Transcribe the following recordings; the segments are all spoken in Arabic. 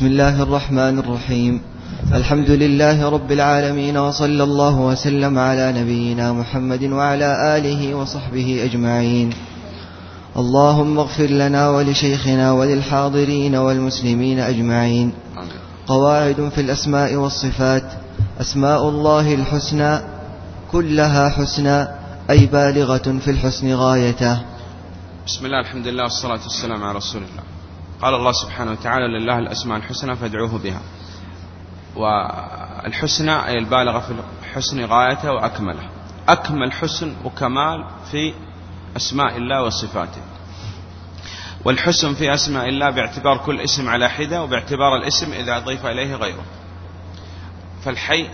بسم الله الرحمن الرحيم. الحمد لله رب العالمين، وصلى الله وسلم على نبينا محمد وعلى آله وصحبه أجمعين. اللهم اغفر لنا ولشيخنا وللحاضرين والمسلمين أجمعين. قواعد في الأسماء والصفات. أسماء الله الحسنى كلها حسنى، أي بالغة في الحسن غايته. بسم الله، الحمد لله والصلاة والسلام على رسول الله. قال الله سبحانه وتعالى: لله الأسماء الحسنى فادعوه بها. والحسنى أي البالغة في الحسن غايته وأكمله. أكمل حسن وكمال في أسماء الله وصفاته. والحسن في أسماء الله باعتبار كل اسم على حدة، وباعتبار الاسم إذا أضيف إليه غيره. فالحي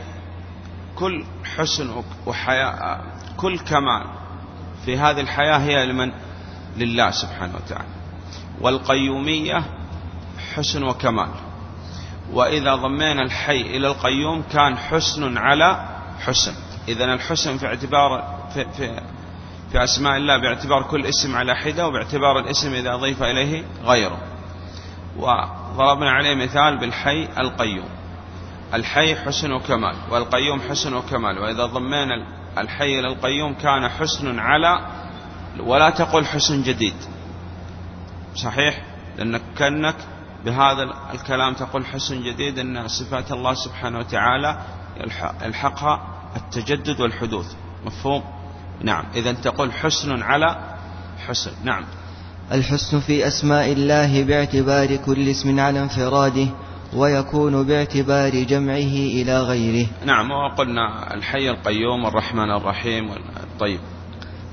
كل حسن وحياة، كل كمال في هذه الحياة هي لمن؟ لله سبحانه وتعالى. والقيومية حسن وكمال، وإذا ضمينا الحي إلى القيوم كان حسن على حسن. إذن الحسن في اعتبار في أسماء الله باعتبار كل اسم على حدة، وباعتبار الاسم إذا أضيف إليه غيره. وضربنا عليه مثال بالحي القيوم. الحي حسن وكمال، والقيوم حسن وكمال، وإذا ضمينا الحي إلى القيوم كان حسن على، ولا تقل حسن جديد صحيح، لأنك كأنك بهذا الكلام تقول حسن جديد، أن صفات الله سبحانه وتعالى يلحقها التجدد والحدوث. مفهوم؟ نعم. إذن تقول حسن على حسن. نعم. الحسن في أسماء الله باعتبار كل اسم على انفراده، ويكون باعتبار جمعه إلى غيره. نعم، وقلنا الحي القيوم الرحمن الرحيم الطيب.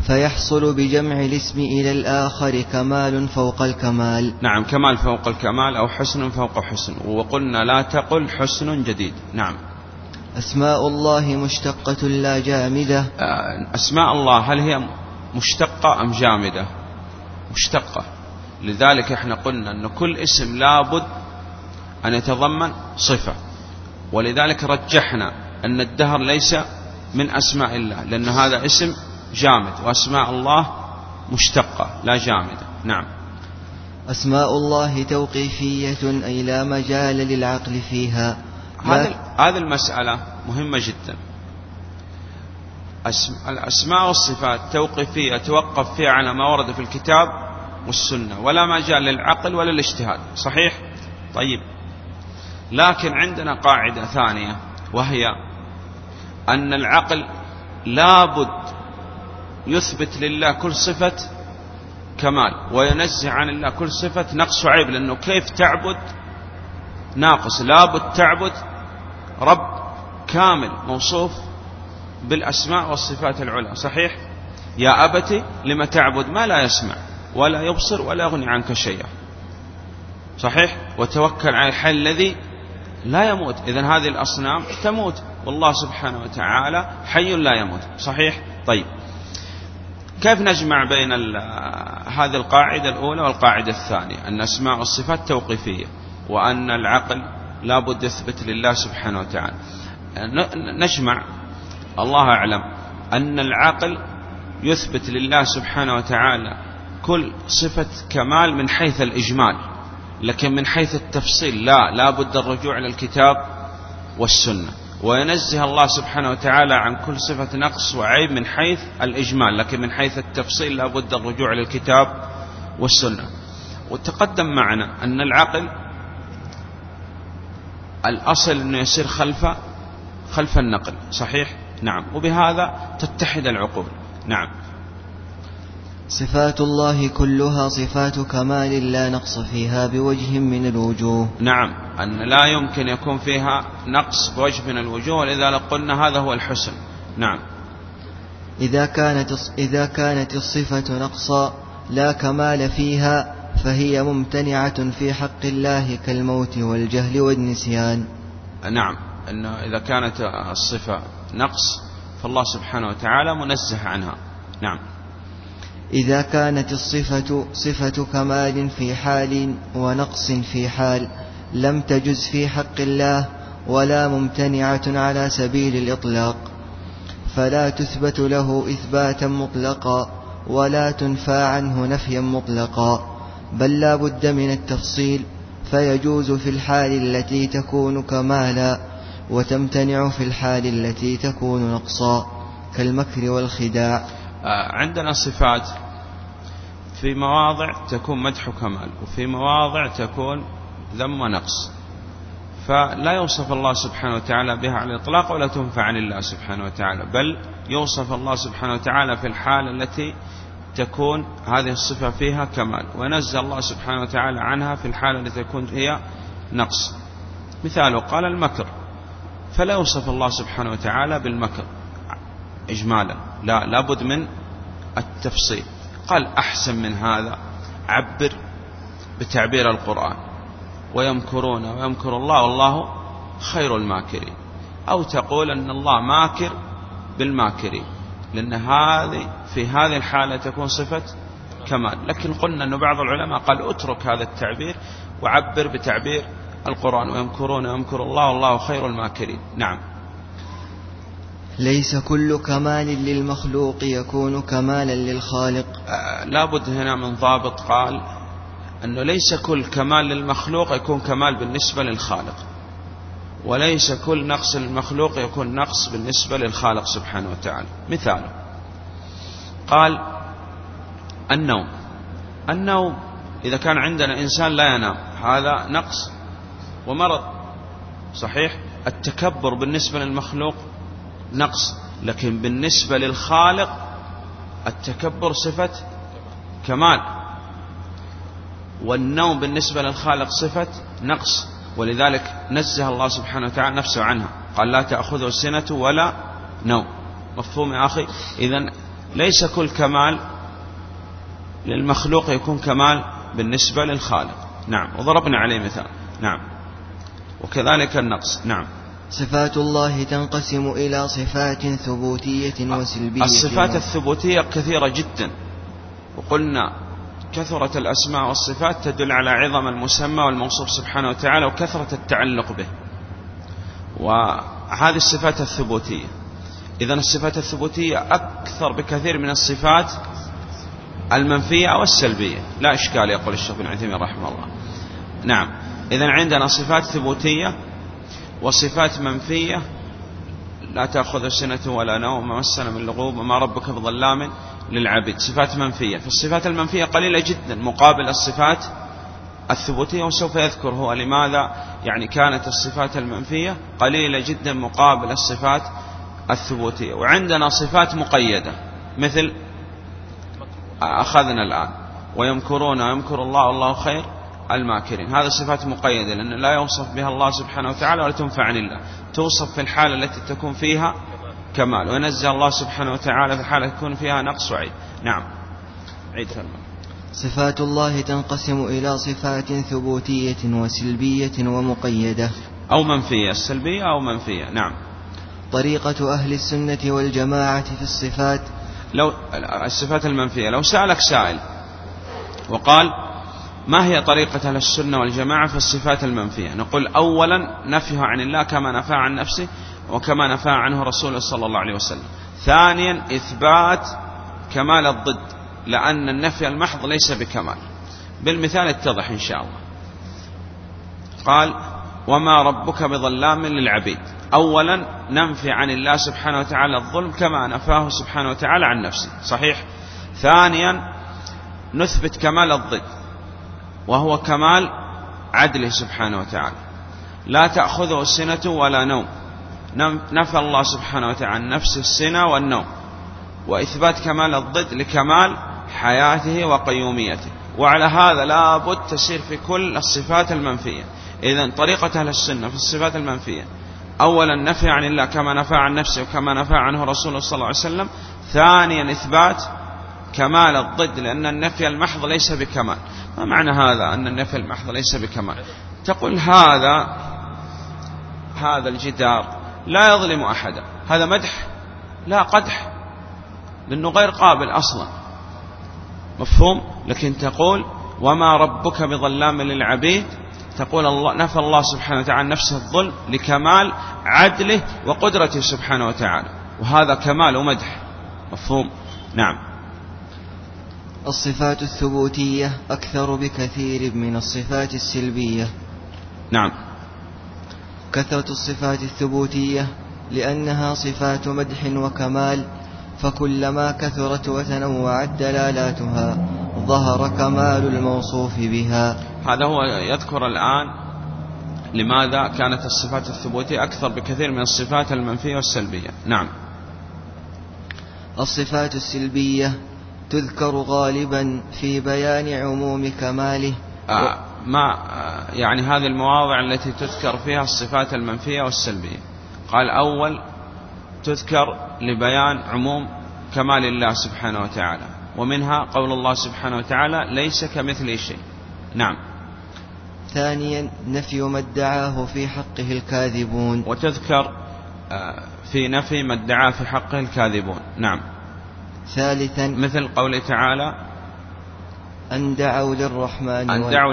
فيحصل بجمع الاسم إلى الآخر كمال فوق الكمال. نعم، كمال فوق الكمال أو حسن فوق حسن، وقلنا لا تقل حسن جديد. نعم. أسماء الله مشتقة لا جامدة. أسماء الله هل هي مشتقة أم جامدة؟ مشتقة. لذلك احنا قلنا أن كل اسم لابد أن يتضمن صفة، ولذلك رجحنا أن الدهر ليس من أسماء الله، لأن هذا اسم جامد، وأسماء الله مشتقة لا جامدة. نعم. أسماء الله توقيفية، أي لا مجال للعقل فيها. هذه المسألة مهمة جدا. الأسماء والصفات توقيفية، توقف فيها على ما ورد في الكتاب والسنة، ولا مجال للعقل ولا الاجتهاد. صحيح؟ طيب، لكن عندنا قاعدة ثانية، وهي أن العقل لابد يثبت لله كل صفة كمال، وينزع عن الله كل صفة نقص وعيب. لأنه كيف تعبد ناقص؟ لابد تعبد رب كامل موصوف بالأسماء والصفات العلى. صحيح؟ يا أبتي لما تعبد ما لا يسمع ولا يبصر ولا يغني عنك شيئا. صحيح؟ وتوكل على الحي الذي لا يموت. إذن هذه الأصنام تموت، والله سبحانه وتعالى حي لا يموت. صحيح؟ طيب، كيف نجمع بين هذه القاعدة الأولى والقاعدة الثانية، أن أسماء والصفات توقيفية، وأن العقل لابد يثبت لله سبحانه وتعالى؟ نجمع، الله أعلم، أن العقل يثبت لله سبحانه وتعالى كل صفة كمال من حيث الإجمال، لكن من حيث التفصيل لابد الرجوع إلى الكتاب والسنة. وينزه الله سبحانه وتعالى عن كل صفة نقص وعيب من حيث الإجمال، لكن من حيث التفصيل لابد الرجوع للكتاب والسنة. وتقدم معنا أن العقل الأصل أنه يسير خلف النقل. صحيح؟ نعم. وبهذا تتحد العقول. نعم. صفات الله كلها صفات كمال لا نقص فيها بوجه من الوجوه. نعم، أن لا يمكن يكون فيها نقص بوجه من الوجوه، لذا قلنا هذا هو الحسن. نعم. إذا كانت الصفة نقصا لا كمال فيها، فهي ممتنعة في حق الله كالموت والجهل والنسيان. نعم، أن إذا كانت الصفة نقص فالله سبحانه وتعالى منزه عنها. نعم. إذا كانت الصفة صفة كمال في حال ونقص في حال، لم تجز في حق الله، ولا ممتنعة على سبيل الإطلاق، فلا تثبت له إثباتا مطلقا، ولا تنفى عنه نفيا مطلقا، بل لا بد من التفصيل، فيجوز في الحال التي تكون كمالا، وتمتنع في الحال التي تكون نقصا كالمكر والخداع. عندنا صفات في مواضع تكون مدح وكمال، وفي مواضع تكون ذم ونقص، فلا يوصف الله سبحانه وتعالى بها على الإطلاق ولا تنفع لله سبحانه وتعالى، بل يوصف الله سبحانه وتعالى في الحال التي تكون هذه الصفة فيها كمال، ونزل الله سبحانه وتعالى عنها في الحالة التي تكون هي نقص. مثاله قال المكر، فلا يوصف الله سبحانه وتعالى بالمكر إجمالا، لا، لابد من التفصيل. قال أحسن من هذا، عبر بتعبير القرآن، ويمكرون ويمكر الله والله خير الماكرين، أو تقول أن الله ماكر بالماكرين، لأن في هذه الحالة تكون صفة كمال. لكن قلنا أن بعض العلماء قال اترك هذا التعبير وعبر بتعبير القرآن، ويمكرون ويمكر الله والله خير الماكرين. نعم. ليس كل كمال للمخلوق يكون كمالا للخالق. لابد هنا من ضابط، قال أنه ليس كل كمال للمخلوق يكون كمال بالنسبة للخالق، وليس كل نقص للمخلوق يكون نقص بالنسبة للخالق سبحانه وتعالى. مثاله قال النوم إذا كان عندنا إنسان لا ينام هذا نقص ومرض، صحيح. التكبر بالنسبة للمخلوق نقص، لكن بالنسبة للخالق التكبر صفة كمال، والنوم بالنسبة للخالق صفة نقص، ولذلك نزه الله سبحانه وتعالى نفسه عنها، قال لا تأخذه سنة ولا نوم. مفهوم يا أخي؟ إذن ليس كل كمال للمخلوق يكون كمال بالنسبة للخالق. نعم، وضربنا عليه مثال. نعم، وكذلك النقص. نعم. صفات الله تنقسم إلى صفات ثبوتية وسلبية. الصفات الثبوتية كثيرة جدا، وقلنا كثرة الأسماء والصفات تدل على عظم المسمى والموصوف سبحانه وتعالى وكثرة التعلق به، وهذه الصفات الثبوتية. إذن الصفات الثبوتية أكثر بكثير من الصفات المنفية أو السلبية، لا إشكال، يقول الشيخ ابن عثيمين رحمه الله. نعم، إذن عندنا صفات ثبوتية وصفات منفية، لا تأخذ سنة ولا نوم، مسنا من لغوب، وما ربك بظلام للعبيد، صفات منفية. فالصفات المنفية قليلة جدا مقابل الصفات الثبوتية، وسوف يذكر هو لماذا يعني كانت الصفات المنفية قليلة جدا مقابل الصفات الثبوتية. وعندنا صفات مقيدة مثل أخذنا الآن، ويمكرون ويمكر الله والله خير الماكرين، هذه صفات مقيدة لأن لا يوصف بها الله سبحانه وتعالى ولا تنفع عن الله، توصف في الحالة التي تكون فيها كمال، وينزل الله سبحانه وتعالى في حالة يكون فيها نقص وعيد. نعم، عيد سلمان. صفات الله تنقسم إلى صفات ثبوتية وسلبية ومقيدة أو منفية، السلبية أو منفية. نعم. طريقة أهل السنة والجماعة في الصفات. لو الصفات المنفية، لو سألك سائل وقال ما هي طريقة أهل السنة والجماعة في الصفات المنفية، نقول أولا نفيها عن الله كما نفى عن نفسه وكما نفى عنه رسوله صلى الله عليه وسلم. ثانيا إثبات كمال الضد، لأن النفي المحض ليس بكمال. بالمثال اتضح إن شاء الله. قال وما ربك بظلام للعبيد، أولا ننفي عن الله سبحانه وتعالى الظلم كما نفاه سبحانه وتعالى عن نفسه، صحيح. ثانيا نثبت كمال الضد وهو كمال عدله سبحانه وتعالى، لا تأخذه سنة ولا نوم، نفى الله سبحانه وتعالى نفس السنة والنوم، وإثبات كمال الضد لكمال حياته وقيوميته. وعلى هذا لابد تسير في كل الصفات المنفية. إذن طريقة أهل السنة في الصفات المنفية، أولا نفي عن الله كما نفى عن نفسه وكما نفى عنه رسوله صلى الله عليه وسلم، ثانيا إثبات كمال الضد لأن النفي المحض ليس بكمال. ما معنى هذا أن النفي المحض ليس بكمال؟ تقول هذا الجدار لا يظلم أحدا، هذا مدح لا قدح، لأنه غير قابل أصلا، مفهوم. لكن تقول وما ربك بظلام للعبيد، تقول الله نفى الله سبحانه وتعالى نفسه الظلم لكمال عدله وقدرته سبحانه وتعالى، وهذا كمال ومدح، مفهوم. نعم. الصفات الثبوتية أكثر بكثير من الصفات السلبية. نعم. كثرة الصفات الثبوتية لأنها صفات مدح وكمال، فكلما كثرت وتنوعت دلالاتها ظهر كمال الموصوف بها. هذا هو يذكر الآن لماذا كانت الصفات الثبوتية أكثر بكثير من الصفات المنفية والسلبية. نعم. الصفات السلبية تذكر غالبا في بيان عموم كماله. يعني هذه المواضع التي تذكر فيها الصفات المنفية والسلبية. قال أول تذكر لبيان عموم كمال الله سبحانه وتعالى، ومنها قول الله سبحانه وتعالى ليس كمثله شيء. نعم. ثانيا نفي ما ادعاه في حقه الكاذبون، وتذكر في نفي ما ادعاه في حقه الكاذبون. نعم. ثالثا مثل قوله تعالى أن دعوا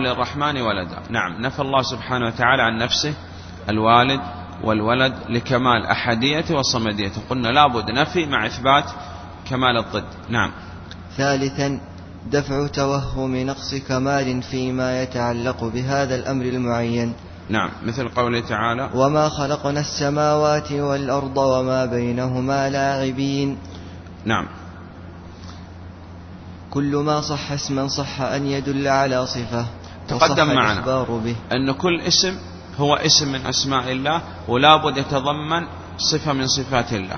للرحمن ولدا. نعم، نفى الله سبحانه وتعالى عن نفسه الوالد والولد لكمال أحدية وصمدية، قلنا لابد نفي مع إثبات كمال الضد. نعم. ثالثا دفع توهم نقص كمال فيما يتعلق بهذا الأمر المعين. نعم، مثل قوله تعالى وما خلقنا السماوات والأرض وما بينهما لاعبين. نعم. كل ما صح اسما صح أن يدل على صفة، تقدم معنا أن كل اسم هو اسم من أسماء الله ولا بد يتضمن صفة من صفات الله.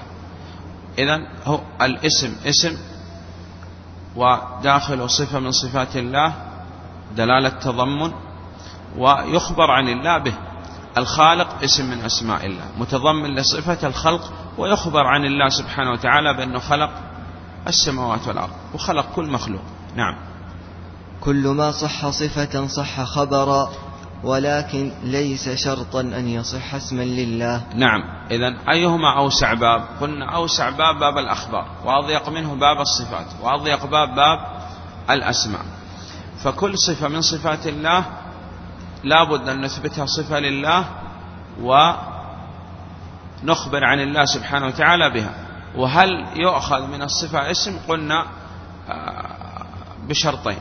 إذن هو الاسم اسم وداخل صفة من صفات الله، دلالة تضمن، ويخبر عن الله به. الخالق اسم من أسماء الله متضمن لصفة الخلق، ويخبر عن الله سبحانه وتعالى بأنه خلق السماوات والأرض وخلق كل مخلوق. نعم. كل ما صح صفة صح خبرا، ولكن ليس شرطا أن يصح اسما لله. نعم. إذن أيهما أوسع باب؟ قلنا أوسع باب باب الأخبار، وأضيق منه باب الصفات، وأضيق باب باب الأسماء. فكل صفة من صفات الله لا بد أن نثبتها صفة لله ونخبر عن الله سبحانه وتعالى بها. وهل يؤخذ من الصفة اسم؟ قلنا بشرطين،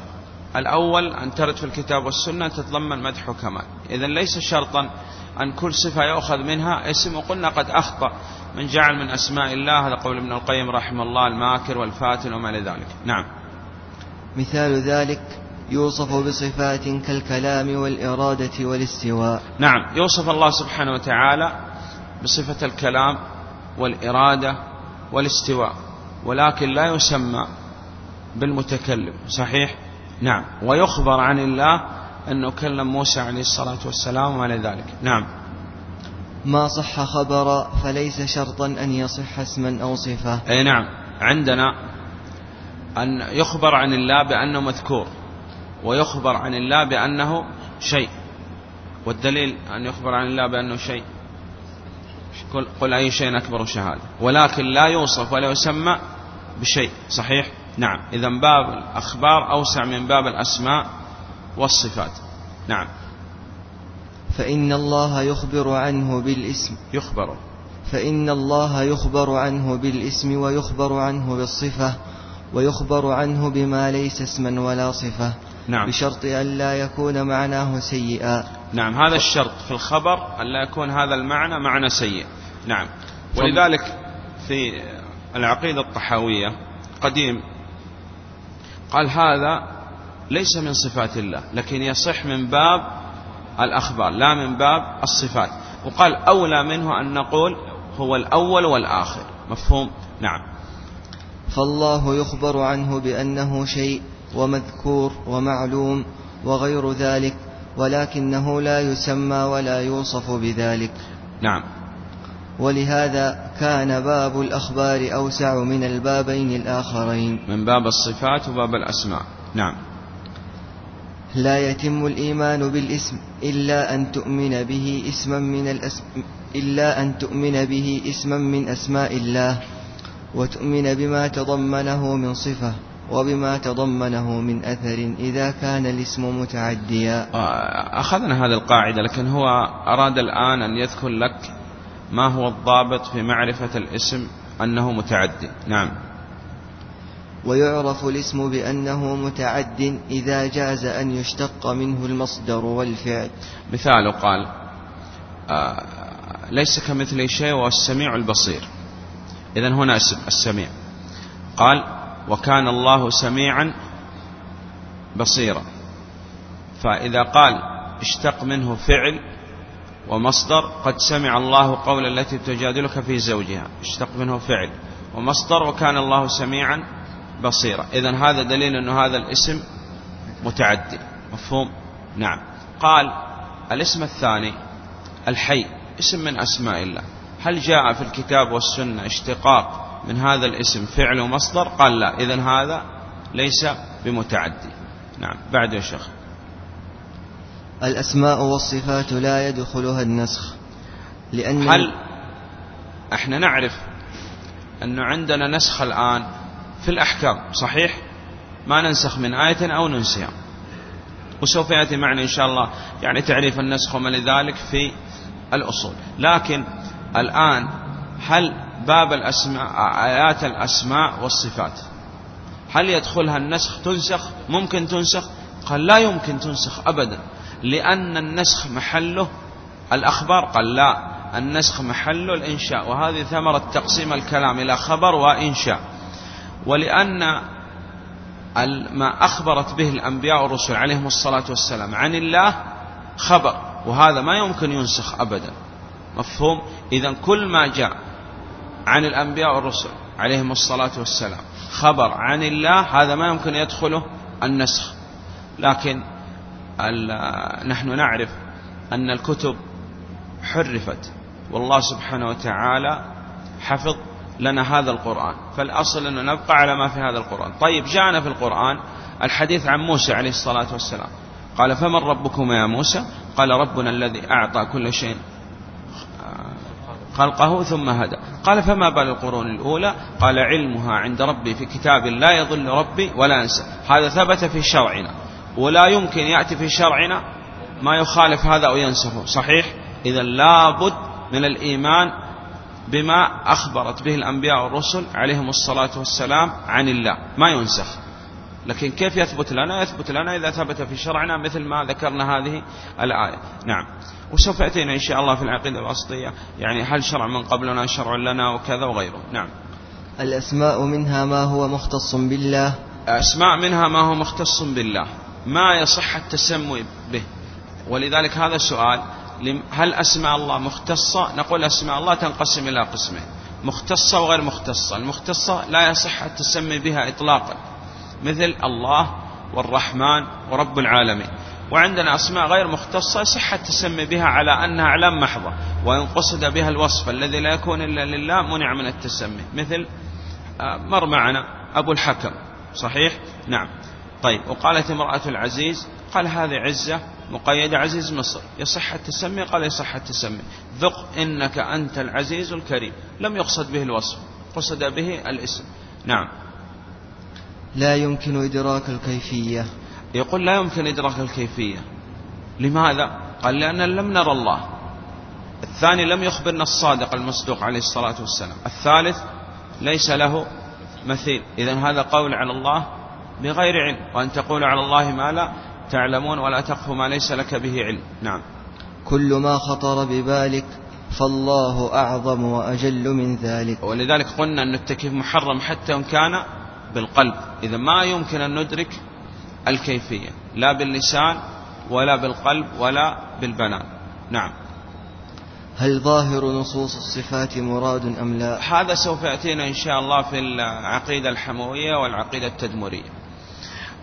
الأول أن ترد في الكتاب والسنة تتضمن مدح وكمال. إذن ليس شرطا أن كل صفة يؤخذ منها اسم. وقلنا قد أخطأ من جعل من أسماء الله، هذا قول ابن القيم رحمه الله، الماكر والفاتن وما لذلك. نعم. مثال ذلك يوصف بصفات كالكلام والإرادة والاستواء. نعم، يوصف الله سبحانه وتعالى بصفة الكلام والإرادة والاستواء، ولكن لا يسمى بالمتكلم، صحيح؟ نعم. ويخبر عن الله أنه كلم موسى عليه الصلاة والسلام وعلى ذلك. نعم. ما صح خبرا فليس شرطا أن يصح اسما أو صفة. أي نعم، عندنا أن يخبر عن الله بأنه مذكور، ويخبر عن الله بأنه شيء، والدليل أن يخبر عن الله بأنه شيء قل أي شيء أكبر شهادة، ولكن لا يوصف ولا يسمى بشيء، صحيح؟ نعم. إذن باب الأخبار أوسع من باب الأسماء والصفات. نعم. فإن الله يخبر عنه بالاسم ويخبر عنه بالصفة، ويخبر عنه بما ليس اسما ولا صفة. نعم. بشرط أن لا يكون معناه سيئا. نعم، هذا الشرط في الخبر أن لا يكون هذا المعنى معنى سيء. نعم. ولذلك في العقيدة الطحاوية قديم قال هذا ليس من صفات الله، لكن يصح من باب الأخبار لا من باب الصفات. وقال أولى منه أن نقول هو الأول والآخر، مفهوم؟ نعم. فالله يخبر عنه بأنه شيء ومذكور ومعلوم وغير ذلك، ولكنه لا يسمى ولا يوصف بذلك. نعم. ولهذا كان باب الأخبار أوسع من البابين الآخرين، من باب الصفات وباب الأسماء. نعم. لا يتم الإيمان بالاسم إلا أن تؤمن به اسما من أسماء الله، وتؤمن بما تضمنه من صفة وبما تضمنه من أثر إذا كان الاسم متعديا. أخذنا هذه القاعدة، لكن هو أراد الآن أن يذكر لك ما هو الضابط في معرفة الاسم أنه متعدي. نعم. ويعرف الاسم بأنه متعد إذا جاز أن يشتق منه المصدر والفعل. مثال قال ليس كمثل شيء والسميع البصير. إذن هنا السميع. قال وكان الله سميعا بصيرا. فإذا قال اشتق منه فعل ومصدر، قد سمع الله قول التي تجادلك في زوجها، اشتق منه فعل ومصدر وكان الله سميعا بصيرا. إذن هذا دليل أن هذا الاسم متعدي. مفهوم؟ نعم. قال الاسم الثاني الحي، اسم من أسماء الله، هل جاء في الكتاب والسنة اشتقاق من هذا الاسم فعل ومصدر؟ قال لا. إذن هذا ليس بمتعدي. نعم. بعد يا شيخ. الأسماء والصفات لا يدخلها النسخ، لأن هل احنا نعرف أنه عندنا نسخ الآن في الأحكام؟ صحيح، ما ننسخ من آية أو ننسيها، وسوف يأتي معنا إن شاء الله يعني تعريف النسخ وما لذلك في الأصول. لكن الآن هل باب الأسماء، آيات الأسماء والصفات، هل يدخلها النسخ؟ تنسخ؟ ممكن تنسخ؟ قال لا يمكن تنسخ أبدا، لأن النسخ محله الأخبار. قال لا، النسخ محله الإنشاء، وهذه ثمرة تقسيم الكلام إلى خبر وإنشاء. ولأن ما أخبرت به الأنبياء والرسل عليهم الصلاة والسلام عن الله خبر، وهذا ما يمكن ينسخ أبدا. مفهوم؟ إذن كل ما جاء عن الأنبياء والرسل عليهم الصلاة والسلام خبر عن الله، هذا ما يمكن يدخله النسخ. لكن نحن نعرف أن الكتب حرفت، والله سبحانه وتعالى حفظ لنا هذا القرآن، فالأصل أنه نبقى على ما في هذا القرآن. طيب، جاءنا في القرآن الحديث عن موسى عليه الصلاة والسلام، قال فمن ربكما يا موسى؟ قال ربنا الذي أعطى كل شيء خلقه ثم هدى. قال فما بال القرون الأولى؟ قال علمها عند ربي في كتاب لا يضل ربي ولا أنسى. هذا ثبت في شرعنا، ولا يمكن يأتي في شرعنا ما يخالف هذا أو ينسخه. صحيح؟ إذا لابد من الإيمان بما أخبرت به الأنبياء والرسل عليهم الصلاة والسلام عن الله، ما ينسخ. لكن كيف يثبت لنا؟ يثبت لنا إذا ثبت في شرعنا، مثل ما ذكرنا هذه الآية. نعم. وسوف يأتينا إن شاء الله في العقيدة الوسطية يعني هل شرع من قبلنا شرع لنا وكذا وغيره. نعم. الأسماء منها ما هو مختص بالله. أسماء منها ما هو مختص بالله، ما يصح التسمي به. ولذلك هذا السؤال، هل أسماء الله مختصة؟ نقول أسماء الله تنقسم إلى قسمين، مختصة وغير مختصة. المختصة لا يصح التسمي بها إطلاقا، مثل الله والرحمن ورب العالمين. وعندنا أسماء غير مختصة يصح التسمي بها على أنها أعلام محضة، وإن قصد بها الوصف الذي لا يكون إلا لله منع من التسمي، مثل مر معنا أبو الحكم. صحيح؟ نعم. طيب، وقالت امرأة العزيز، قال هذه عزة مقيدة، عزيز مصر، يصح التسمي؟ قال يصح التسمي، ذق إنك أنت العزيز الكريم، لم يقصد به الوصف، قصد به الاسم. نعم. لا يمكن إدراك الكيفية. يقول لا يمكن إدراك الكيفية، لماذا؟ قال لأننا لم نرى الله. الثاني لم يخبرنا الصادق المصدوق عليه الصلاة والسلام. الثالث ليس له مثيل. إذن هذا قول على الله بغير علم، وأن تقول على الله ما لا تعلمون ولا تقف ما ليس لك به علم. نعم. كل ما خطر ببالك فالله أعظم وأجل من ذلك. ولذلك قلنا أن التكييف محرم حتى إن كان بالقلب. إذا ما يمكن أن ندرك الكيفية، لا باللسان ولا بالقلب ولا بالبنان. نعم. هل ظاهر نصوص الصفات مراد أم لا؟ هذا سوف يأتينا إن شاء الله في العقيدة الحموية والعقيدة التدمرية.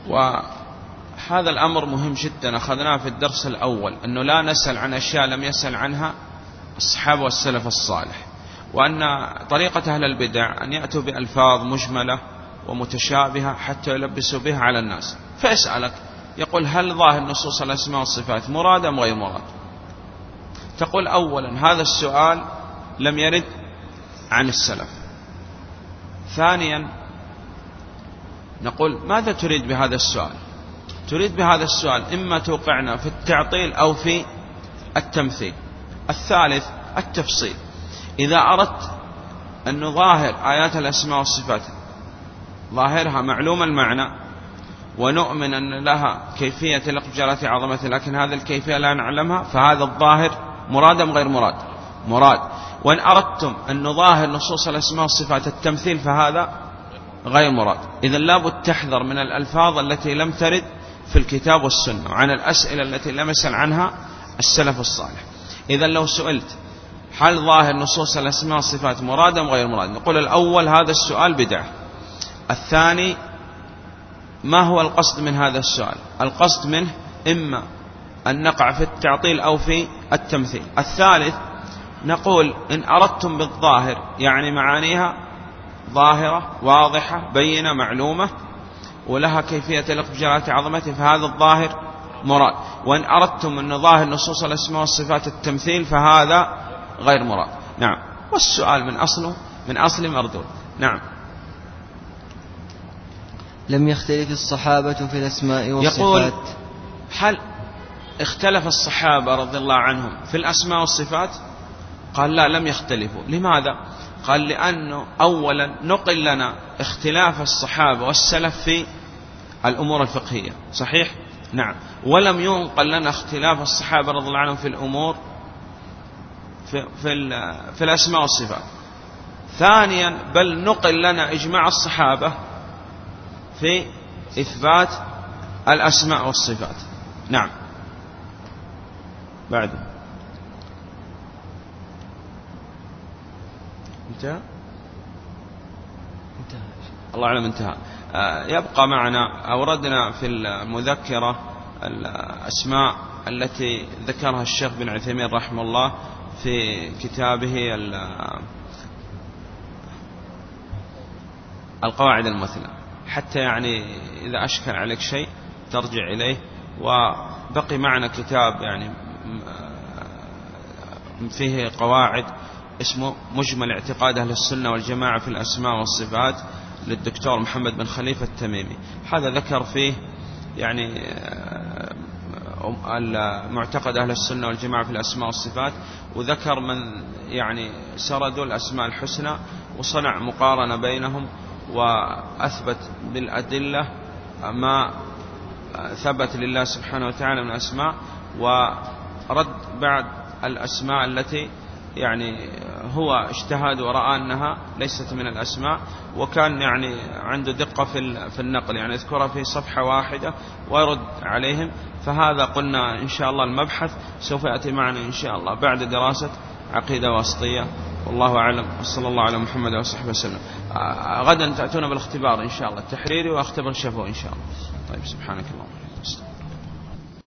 وهذا الأمر مهم جدا، أخذناه في الدرس الأول، أنه لا نسأل عن أشياء لم يسأل عنها الصحابة والسلف الصالح. وأن طريقة أهل البدع أن يأتوا بألفاظ مجملة ومتشابهة حتى يلبسوا بها على الناس. فأسألك يقول هل ظاهر نصوص الأسماء والصفات مراد أم غير مراد؟ تقول أولا هذا السؤال لم يرد عن السلف. ثانيا نقول ماذا تريد بهذا السؤال؟ تريد بهذا السؤال إما توقعنا في التعطيل أو في التمثيل. الثالث التفصيل. إذا أردت أن نظاهر آيات الأسماء والصفات ظاهرها معلوم المعنى ونؤمن أن لها كيفية لقبلة عظمة، لكن هذه الكيفية لا نعلمها، فهذا الظاهر مراد أم غير مراد؟ مراد. وإن أردتم أن نظاهر نصوص الأسماء والصفات التمثيل فهذا غير مراد. إذن لابد تحذر من الألفاظ التي لم ترد في الكتاب والسنة، عن الأسئلة التي لم يسأل عنها السلف الصالح. إذن لو سئلت هل ظاهر نصوص الأسماء والصفات مراد أم غير مراد، نقول الأول هذا السؤال بدعة، الثاني ما هو القصد من هذا السؤال؟ القصد منه إما أن نقع في التعطيل أو في التمثيل. الثالث نقول إن أردتم بالظاهر يعني معانيها ظاهرة واضحة بينة معلومة ولها كيفية لقبلة عظمته فهذا الظاهر مراد، وإن أردتم أن ظاهر نصوص الأسماء والصفات التمثيل فهذا غير مراد. نعم، والسؤال من أصله مردود. نعم. لم يختلف الصحابة في الأسماء والصفات. يقول هل اختلف الصحابة رضي الله عنهم في الأسماء والصفات؟ قال لا، لم يختلفوا. لماذا؟ قال لأنه أولا نقل لنا اختلاف الصحابة والسلف في الأمور الفقهية، صحيح؟ نعم. ولم ينقل لنا اختلاف الصحابة رضي الله عنهم في الأمور في الأسماء والصفات. ثانيا بل نقل لنا إجماع الصحابة في إثبات الأسماء والصفات. نعم. بعد انتهى الله أعلم. انتهى. يبقى معنا أوردنا في المذكرة الأسماء التي ذكرها الشيخ بن عثيمين رحمه الله في كتابه القواعد المثلى، حتى يعني إذا أشكل عليك شيء ترجع إليه. وبقي معنا كتاب يعني فيه قواعد اسمه مجمل اعتقاد أهل السنة والجماعة في الأسماء والصفات للدكتور محمد بن خليفة التميمي. هذا ذكر فيه يعني معتقد أهل السنة والجماعة في الأسماء والصفات، وذكر من يعني سردوا الأسماء الحسنى وصنع مقارنة بينهم وأثبت بالأدلة ما ثبت لله سبحانه وتعالى من الأسماء، ورد بعض الأسماء التي يعني هو اجتهد ورأى أنها ليست من الأسماء، وكان يعني عنده دقة في النقل، يعني يذكرها في صفحة واحدة ويرد عليهم. فهذا قلنا إن شاء الله المبحث سوف يأتي معنا إن شاء الله بعد دراسة عقيدة واسطية، والله أعلم. صلى الله على محمد وصحبه وسلم. غدا تأتون بالاختبار إن شاء الله التحريري واختبر شفوي إن شاء الله. طيب، سبحانك اللهم.